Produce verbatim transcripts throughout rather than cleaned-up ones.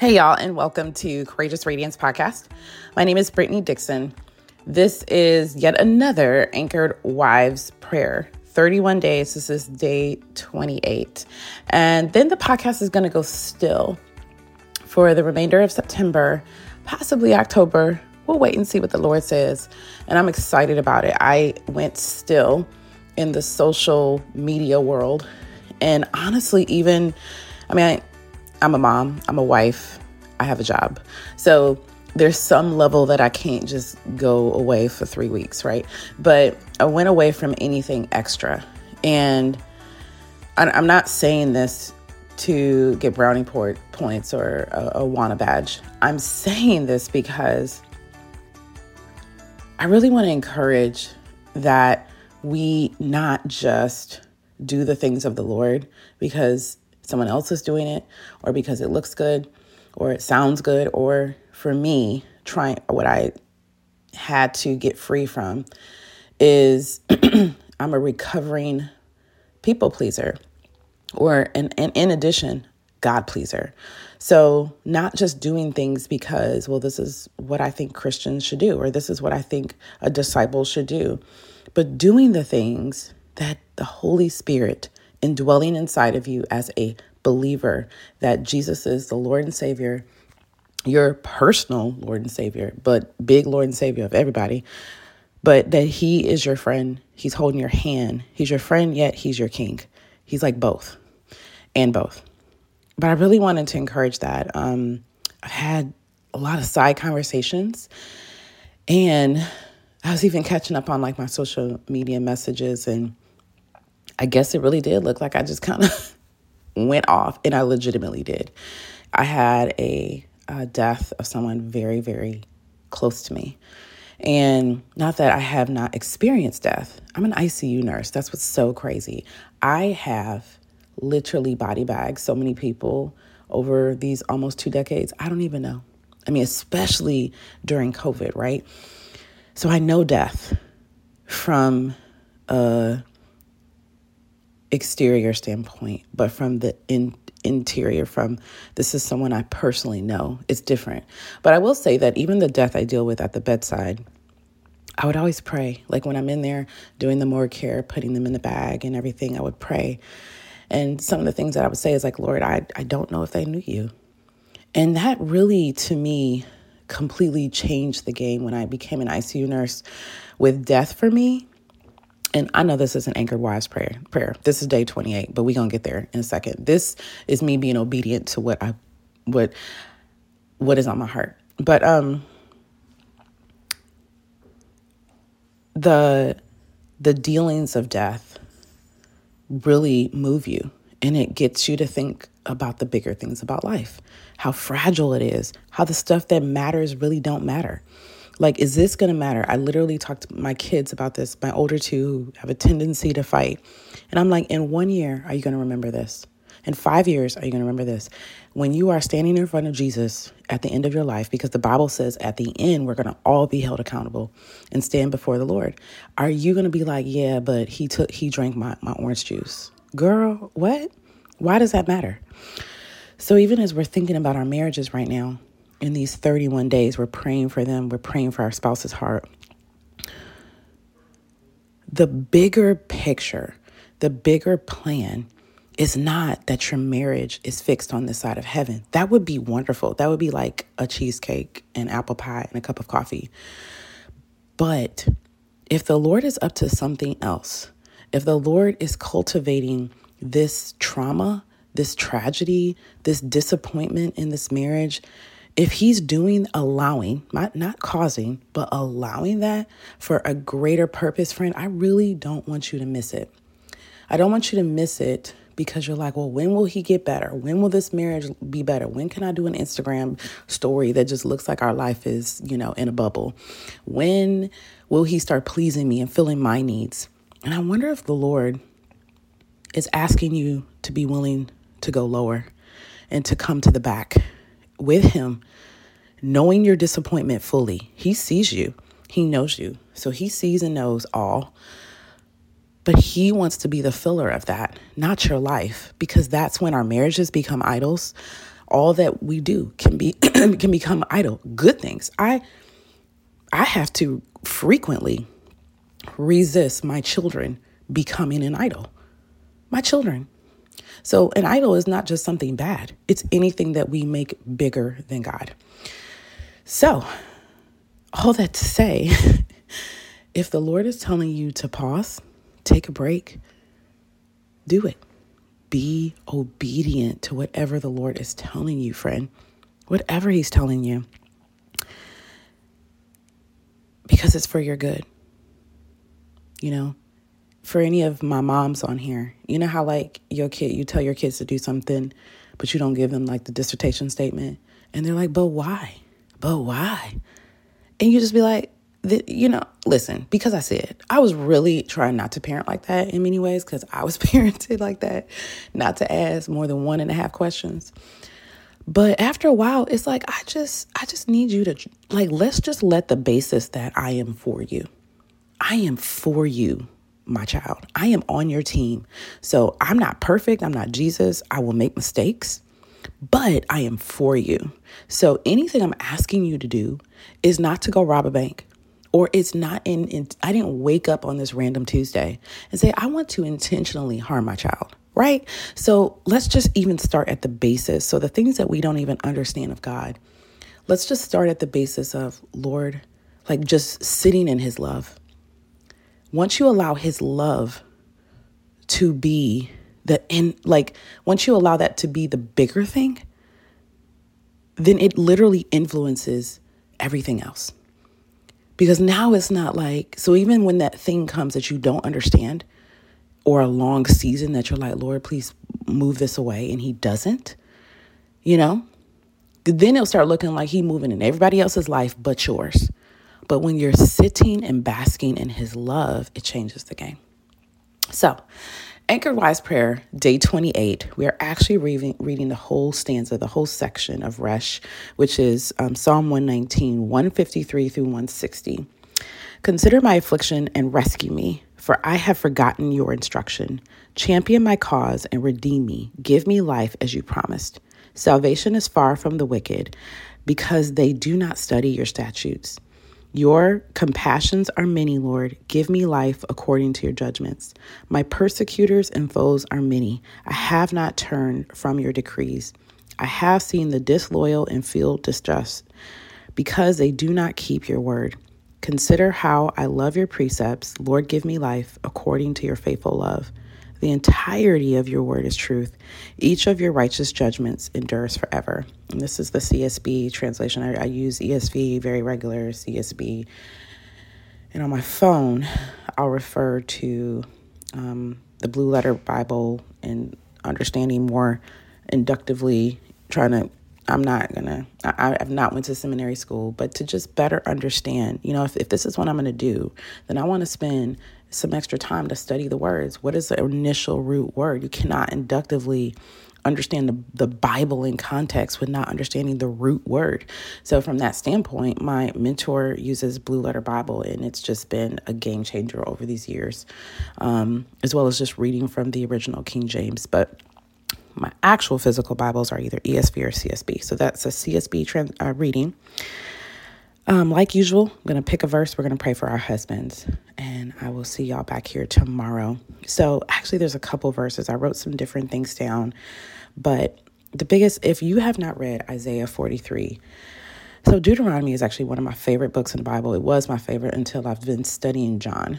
Hey y'all, and welcome to Courageous Radiance Podcast. My name is Brittany Dixon. This is yet another Anchored Wives Prayer, thirty-one days. This is day twenty-eight. And then the podcast is going to go still for the remainder of September, possibly October. We'll wait and see what the Lord says. And I'm excited about it. I went still in the social media world. And honestly, even, I mean, I, I'm a mom, I'm a wife, I have a job. So there's some level that I can't just go away for three weeks, right? But I went away from anything extra. And I'm not saying this to get brownie points or a, a WANA badge. I'm saying this because I really want to encourage that we not just do the things of the Lord because someone else is doing it, or because it looks good, or it sounds good, or for me, trying what I had to get free from is I'm a recovering people pleaser, or and in, in, in addition, God pleaser. So not just doing things because, well, this is what I think Christians should do, or this is what I think a disciple should do, but doing the things that the Holy Spirit indwelling inside of you as a believer that Jesus is the Lord and Savior, your personal Lord and Savior, but big Lord and Savior of everybody, but that he is your friend. He's holding your hand. He's your friend, yet he's your king. He's like both and both. But I really wanted to encourage that. Um, I've had a lot of side conversations, and I was even catching up on like my social media messages, and I guess it really did look like I just kind of went off, and I legitimately did. I had a, a death of someone very, very close to me. And not that I have not experienced death. I'm an I C U nurse. That's what's so crazy. I have literally body bagged so many people over these almost two decades. I don't even know. I mean, especially during COVID, right? So I know death from uh exterior standpoint, but from the in, interior, from this is someone I personally know, it's different. But I will say that even the death I deal with at the bedside, I would always pray. Like when I'm in there doing the morgue care, putting them in the bag and everything, I would pray. And some of the things that I would say is like, Lord, I, I don't know if they knew you. And that really, to me, completely changed the game when I became an I C U nurse with death for me. And I know this is an Anchored Wives prayer. prayer. This is day twenty-eight, but we're going to get there in a second. This is me being obedient to what I, what, what is on my heart. But um, the the dealings of death really move you, and it gets you to think about the bigger things about life, how fragile it is, how the stuff that matters really don't matter. Like, is this going to matter? I literally talked to my kids about this, my older two who have a tendency to fight. And I'm like, in one year, are you going to remember this? In five years, are you going to remember this? When you are standing in front of Jesus at the end of your life, because the Bible says at the end, we're going to all be held accountable and stand before the Lord. Are you going to be like, yeah, but he took, he drank my, my orange juice? Girl, what? Why does that matter? So even as we're thinking about our marriages right now, in these thirty-one days, we're praying for them. We're praying for our spouse's heart. The bigger picture, the bigger plan is not that your marriage is fixed on this side of heaven. That would be wonderful. That would be like a cheesecake and apple pie and a cup of coffee. But if the Lord is up to something else, if the Lord is cultivating this trauma, this tragedy, this disappointment in this marriage, if he's doing, allowing, not, not causing, but allowing that for a greater purpose, friend, I really don't want you to miss it. I don't want you to miss it because you're like, well, when will he get better? When will this marriage be better? When can I do an Instagram story that just looks like our life is, you know, in a bubble? When will he start pleasing me and filling my needs? And I wonder if the Lord is asking you to be willing to go lower and to come to the back with him, knowing your disappointment fully. He sees you. He knows you. So he sees and knows all. But he wants to be the filler of that, not your life, because that's when our marriages become idols all that we do can be can become idle. Good things. I I have to frequently resist my children becoming an idol. My children. So an idol is not just something bad. It's anything that we make bigger than God. So all that to say, if the Lord is telling you to pause, take a break, do it. Be obedient to whatever the Lord is telling you, friend, whatever he's telling you, because it's for your good. You know, for any of my moms on here, you know how like your kid, you tell your kids to do something, but you don't give them like the dissertation statement. And they're like, but why? But why? And you just be like, you know, listen, because I said, I was really trying not to parent like that in many ways because I was parented like that, not to ask more than one and a half questions. But after a while, it's like, I just, I just need you to like, let's just let the basis that I am for you. I am for you, my child. I am on your team. So I'm not perfect. I'm not Jesus. I will make mistakes, but I am for you. So anything I'm asking you to do is not to go rob a bank. Or it's not in, in, I didn't wake up on this random Tuesday and say, I want to intentionally harm my child, right? So let's just even start at the basis. So the things that we don't even understand of God, let's just start at the basis of Lord, like just sitting in his love. Once you allow his love to be the end, like once you allow that to be the bigger thing, then it literally influences everything else. Because now it's not like, so even when that thing comes that you don't understand or a long season that you're like, Lord, please move this away. And he doesn't, you know, then it'll start looking like he moving in everybody else's life but yours. But when you're sitting and basking in his love, it changes the game. So Anchored Wives Prayer, day twenty-eight, we are actually reading, reading the whole stanza, the whole section of Resh, which is um, Psalm one nineteen, one fifty-three through one sixty. Consider my affliction and rescue me, for I have forgotten your instruction. Champion my cause and redeem me. Give me life as you promised. Salvation is far from the wicked, because they do not study your statutes. Your compassions are many, Lord. Give me life according to your judgments. My persecutors and foes are many. I have not turned from your decrees. I have seen the disloyal and feel distress because they do not keep your word. Consider how I love your precepts. Lord, give me life according to your faithful love. The entirety of your word is truth. Each of your righteous judgments endures forever. And this is the C S B translation. I, I use E S V, very regular C S B. And on my phone, I'll refer to um, the Blue Letter Bible and understanding more inductively, trying to, I'm not going to, I have not went to seminary school, but to just better understand, you know, if, if this is what I'm going to do, then I want to spend some extra time to study the words. What is the initial root word? You cannot inductively understand the, the Bible in context with not understanding the root word. So from that standpoint, my mentor uses Blue Letter Bible, and it's just been a game changer over these years, um, as well as just reading from the original King James. But my actual physical Bibles are either E S V or C S B. So that's a C S B trans- uh, reading. Um, like usual, I'm going to pick a verse. We're going to pray for our husbands, and I will see y'all back here tomorrow. So actually, there's a couple verses. I wrote some different things down, but the biggest, if you have not read Isaiah forty-three, so Deuteronomy is actually one of my favorite books in the Bible. It was my favorite until I've been studying John.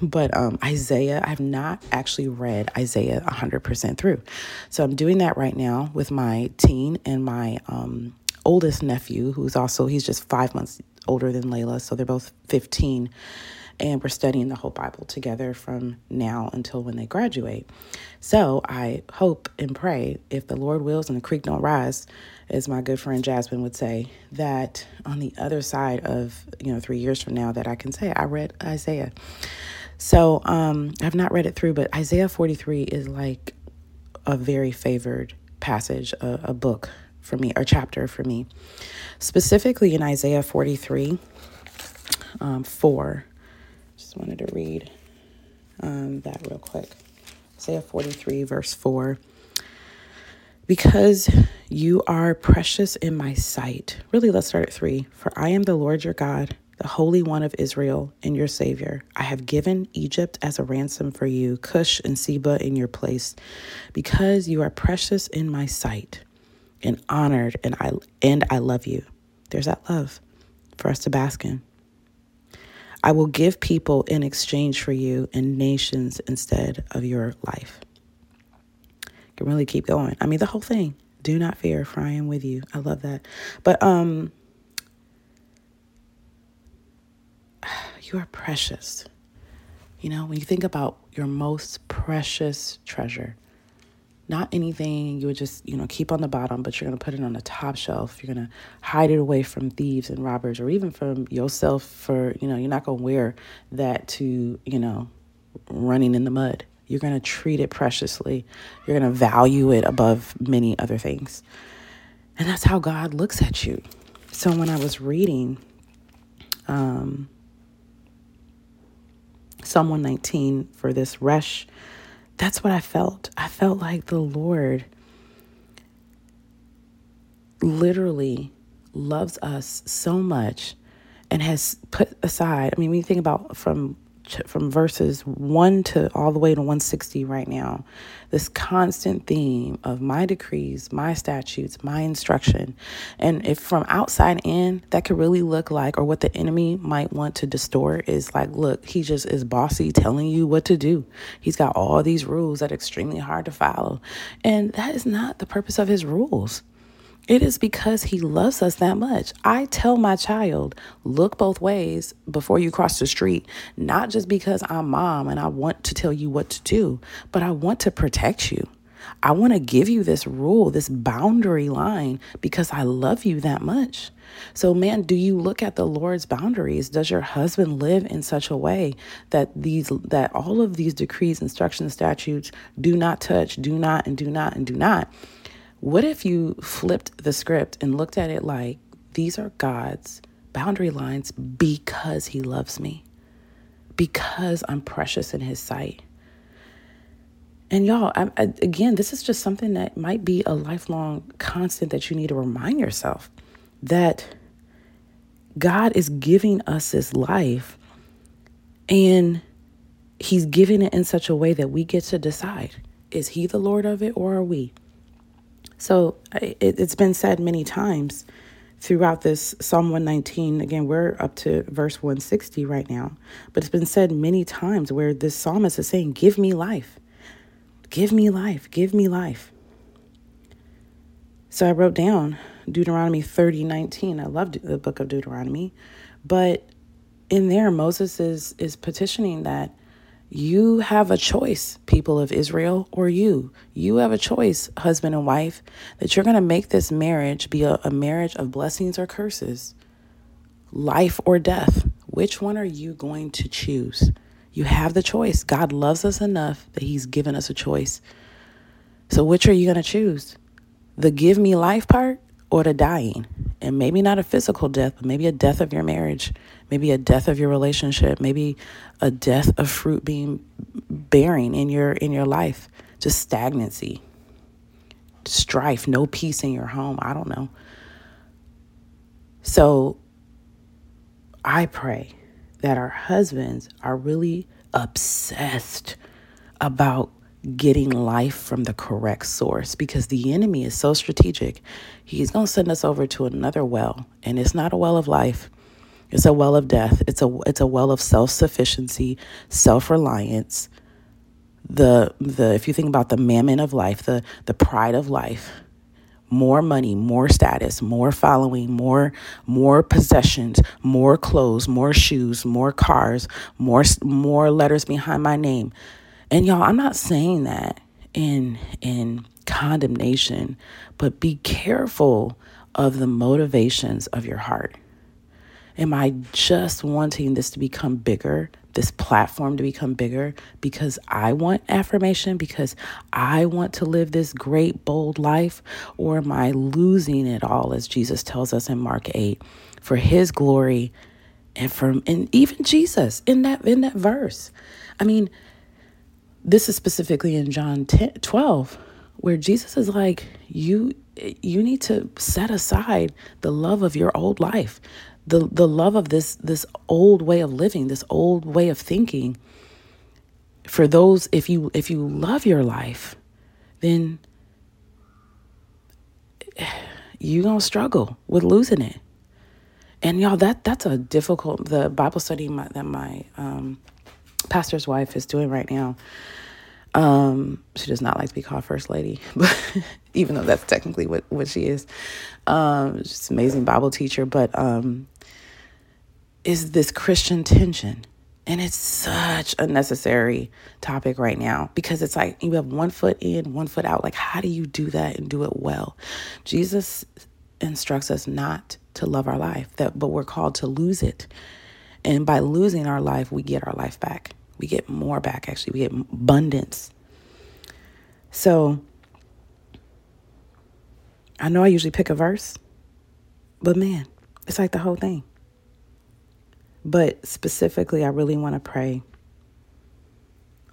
But um, Isaiah, I've not actually read Isaiah one hundred percent through. So I'm doing that right now with my teen and my um, oldest nephew, who's also, he's just five months older than Layla. So they're both fifteen. And we're studying the whole Bible together from now until when they graduate. So I hope and pray, if the Lord wills and the creek don't rise, as my good friend Jasmine would say, that on the other side of, you know, three years from now, that I can say I read Isaiah. So um, I've not read it through, but Isaiah forty-three is like a very favored passage, a, a book for me, or chapter for me. Specifically in Isaiah forty-three, um, four. Wanted to read um, that real quick. Isaiah forty-three, verse four. Because you are precious in my sight. Really, let's start at three. For I am the Lord your God, the Holy One of Israel and your Savior. I have given Egypt as a ransom for you, Cush and Seba in your place. Because you are precious in my sight and honored, and I and I love you. There's that love for us to bask in. I will give people in exchange for you and nations instead of your life. Can really keep going. I mean, the whole thing. Do not fear, for I am with you. I love that. But um, you are precious. You know, when you think about your most precious treasure, not anything you would just, you know, keep on the bottom, but you're going to put it on the top shelf. You're going to hide it away from thieves and robbers, or even from yourself for, you know, you're not going to wear that to, you know, running in the mud. You're going to treat it preciously. You're going to value it above many other things. And that's how God looks at you. So when I was reading um, Psalm one nineteen for this Resh, that's what I felt. I felt like the Lord literally loves us so much and has put aside. I mean, when you think about from from verses one to all the way to one sixty right now, this constant theme of my decrees, my statutes, my instruction. And if from outside in, that could really look like, or what the enemy might want to distort is like, look, he just is bossy telling you what to do. He's got all these rules that are extremely hard to follow. And that is not the purpose of his rules. It is because he loves us that much. I tell my child, look both ways before you cross the street, not just because I'm mom and I want to tell you what to do, but I want to protect you. I want to give you this rule, this boundary line, because I love you that much. So, man, do you look at the Lord's boundaries? Does your husband live in such a way that these that all of these decrees, instructions, statutes, do not touch, do not, and do not, and do not? What if you flipped the script and looked at it like, these are God's boundary lines because he loves me, because I'm precious in his sight? And y'all, I, I, again, this is just something that might be a lifelong constant that you need to remind yourself, that God is giving us this life and he's giving it in such a way that we get to decide, is he the Lord of it or are we? So it, it's been said many times throughout this Psalm one nineteen. Again, we're up to verse one sixty right now, but it's been said many times where this psalmist is saying, give me life, give me life, give me life. So I wrote down Deuteronomy thirty nineteen. I love the book of Deuteronomy, but in there, Moses is, is petitioning that you have a choice, people of Israel, or you. You have a choice, husband and wife, that you're going to make this marriage be a, a marriage of blessings or curses, life or death. Which one are you going to choose? You have the choice. God loves us enough that he's given us a choice. So which are you going to choose? The give me life part or the dying? And maybe not a physical death, but maybe a death of your marriage, maybe a death of your relationship, maybe a death of fruit being bearing in your in your life, just stagnancy, strife, no peace in your home. I don't know. So I pray that our husbands are really obsessed about getting life from the correct source, because the enemy is so strategic. He's going to send us over to another well, and it's not a well of life. It's a well of death. It's a it's a well of self-sufficiency, self-reliance. The the if you think about the mammon of life, the the pride of life, more money, more status, more following, more more possessions, more clothes, more shoes, more cars, more more letters behind my name. And y'all, I'm not saying that in in condemnation, but be careful of the motivations of your heart. Am I just wanting this to become bigger, this platform to become bigger because I want affirmation, because I want to live this great, bold life? Or am I losing it all, as Jesus tells us in Mark eight, for his glory and from and even Jesus in that in that verse? I mean, this is specifically in John twelve, where Jesus is like, you you need to set aside the love of your old life, the the love of this this old way of living, this old way of thinking. For those, if you if you love your life, then you're going to struggle with losing it. And y'all, that that's a difficult, the Bible study my, that my um, pastor's wife is doing right now. Um, she does not like to be called First Lady, but even though that's technically what, what she is. Um, she's an amazing Bible teacher, but um, is this Christian tension. And it's such a necessary topic right now, because it's like you have one foot in, one foot out. Like, how do you do that and do it well? Jesus instructs us not to love our life, that but we're called to lose it. And by losing our life, we get our life back. We get more back, actually. We get abundance. So I know I usually pick a verse, but man, it's like the whole thing. But specifically, I really want to pray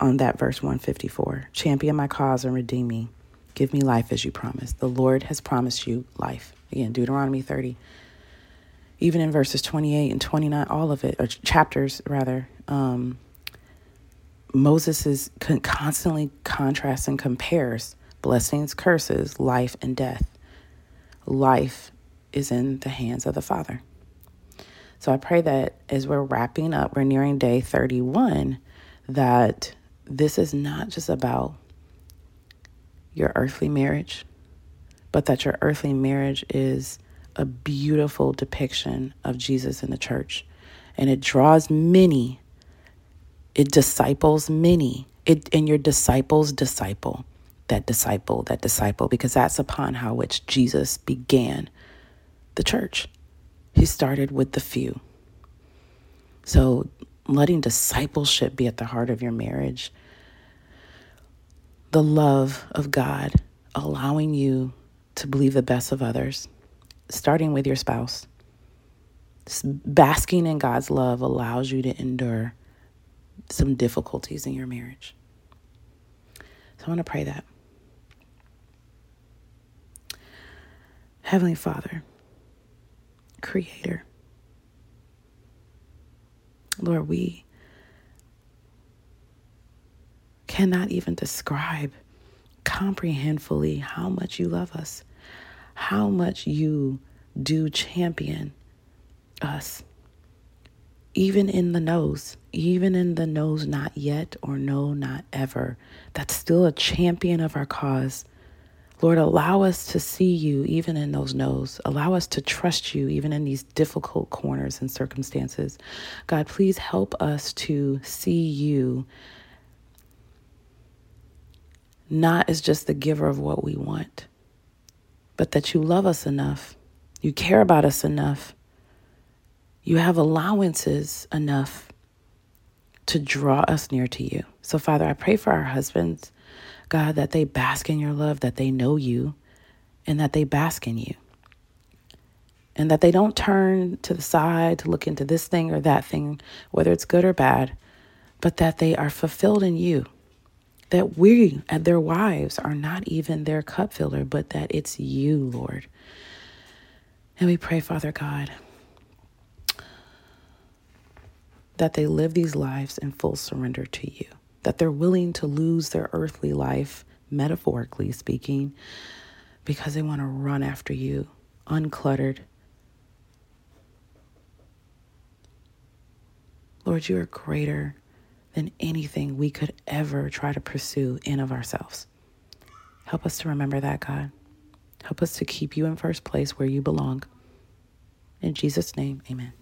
on that verse one fifty-four. Champion my cause and redeem me. Give me life as you promised. The Lord has promised you life. Again, Deuteronomy thirty. Even in verses twenty-eight and twenty-nine, all of it, or chapters rather, um, Moses is con- constantly contrasts and compares blessings, curses, life, and death. Life is in the hands of the Father. So I pray that as we're wrapping up, we're nearing day thirty-one, that this is not just about your earthly marriage, but that your earthly marriage is a beautiful depiction of Jesus in the church. And it draws many, it disciples many, it and your disciples disciple, that disciple, that disciple, because that's upon how which Jesus began the church. He started with the few. So letting discipleship be at the heart of your marriage. The love of God, allowing you to believe the best of others, starting with your spouse. Basking in God's love allows you to endure some difficulties in your marriage. So I want to pray that. Heavenly Father, Creator. Lord, we cannot even describe comprehensively fully how much you love us, how much you do champion us, even in the no's, even in the no's not yet or no, not ever. That's still a champion of our cause. Lord, allow us to see you even in those no's. Allow us to trust you even in these difficult corners and circumstances. God, please help us to see you not as just the giver of what we want, but that you love us enough, you care about us enough, you have allowances enough to draw us near to you. So, Father, I pray for our husbands, God, that they bask in your love, that they know you, and that they bask in you. And that they don't turn to the side to look into this thing or that thing, whether it's good or bad, but that they are fulfilled in you. That we, and their wives, are not even their cup filler, but that it's you, Lord. And we pray, Father God, that they live these lives in full surrender to you. That they're willing to lose their earthly life, metaphorically speaking, because they want to run after you, uncluttered. Lord, you are greater than anything we could ever try to pursue in of ourselves. Help us to remember that, God. Help us to keep you in first place where you belong. In Jesus' name, amen.